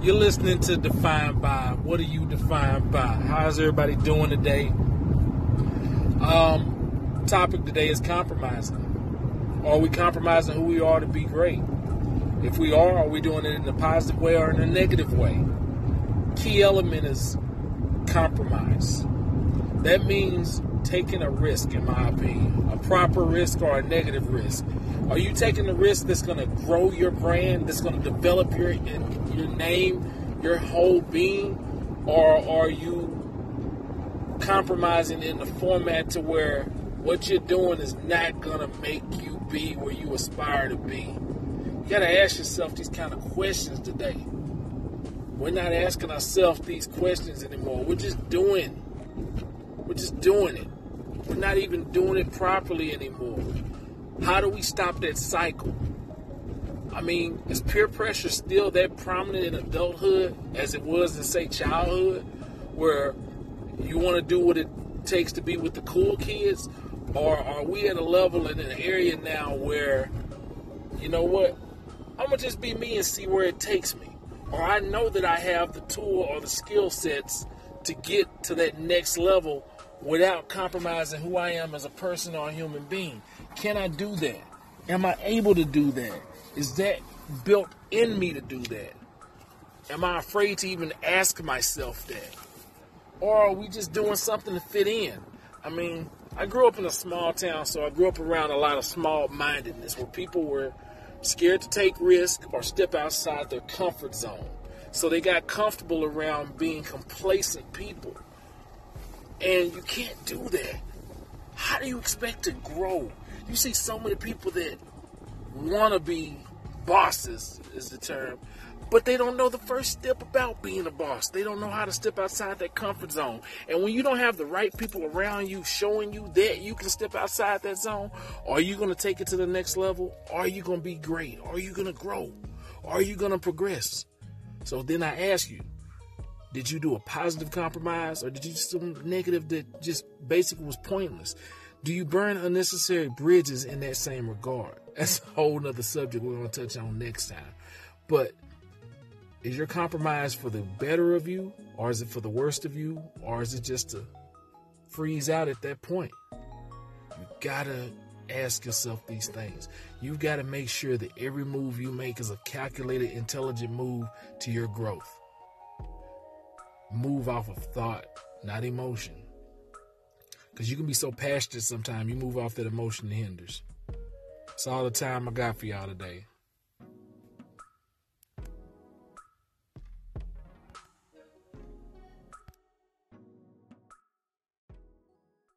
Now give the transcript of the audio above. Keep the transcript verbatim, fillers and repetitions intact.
You're listening to Defined By. What are you defined by? How's everybody doing today? Um, topic today is compromising. Are we compromising who we are to be great? If we are, are we doing it in a positive way or in a negative way? Key element is compromise. That means taking a risk, in my opinion, a proper risk or a negative risk. Are you taking a risk that's going to grow your brand, that's going to develop your your name, your whole being, or are you compromising in the format to where what you're doing is not going to make you be where you aspire to be? You got to ask yourself these kind of questions today. We're not asking ourselves these questions anymore. We're just doing We're just doing it. We're not even doing it properly anymore. How do we stop that cycle? I mean, is peer pressure still that prominent in adulthood as it was in, say, childhood, where you want to do what it takes to be with the cool kids? Or are we at a level and in an area now where, you know what, I'm going to just be me and see where it takes me? Or I know that I have the tool or the skill sets to get to that next level without compromising who I am as a person or a human being. Can I do that? Am I able to do that? Is that built in me to do that? Am I afraid to even ask myself that? Or are we just doing something to fit in? I mean, I grew up in a small town, so I grew up around a lot of small-mindedness where people were scared to take risks or step outside their comfort zone. So they got comfortable around being complacent people. And you can't do that. How do you expect to grow? You see so many people that want to be bosses, is the term, but they don't know the first step about being a boss. They don't know how to step outside that comfort zone. And when you don't have the right people around you showing you that you can step outside that zone, are you going to take it to the next level? Are you going to be great? Are you going to grow? Are you going to progress? So then I ask you, did you do a positive compromise, or did you do something negative that just basically was pointless? Do you burn unnecessary bridges in that same regard? That's a whole nother subject we're going to touch on next time. But is your compromise for the better of you, or is it for the worst of you, or is it just to freeze out at that point? You got to ask yourself these things. You've got to make sure that every move you make is a calculated, intelligent move to your growth. Move off of thought, not emotion. Because you can be so passionate sometimes, you move off that emotion that hinders. That's all the time I got for y'all today.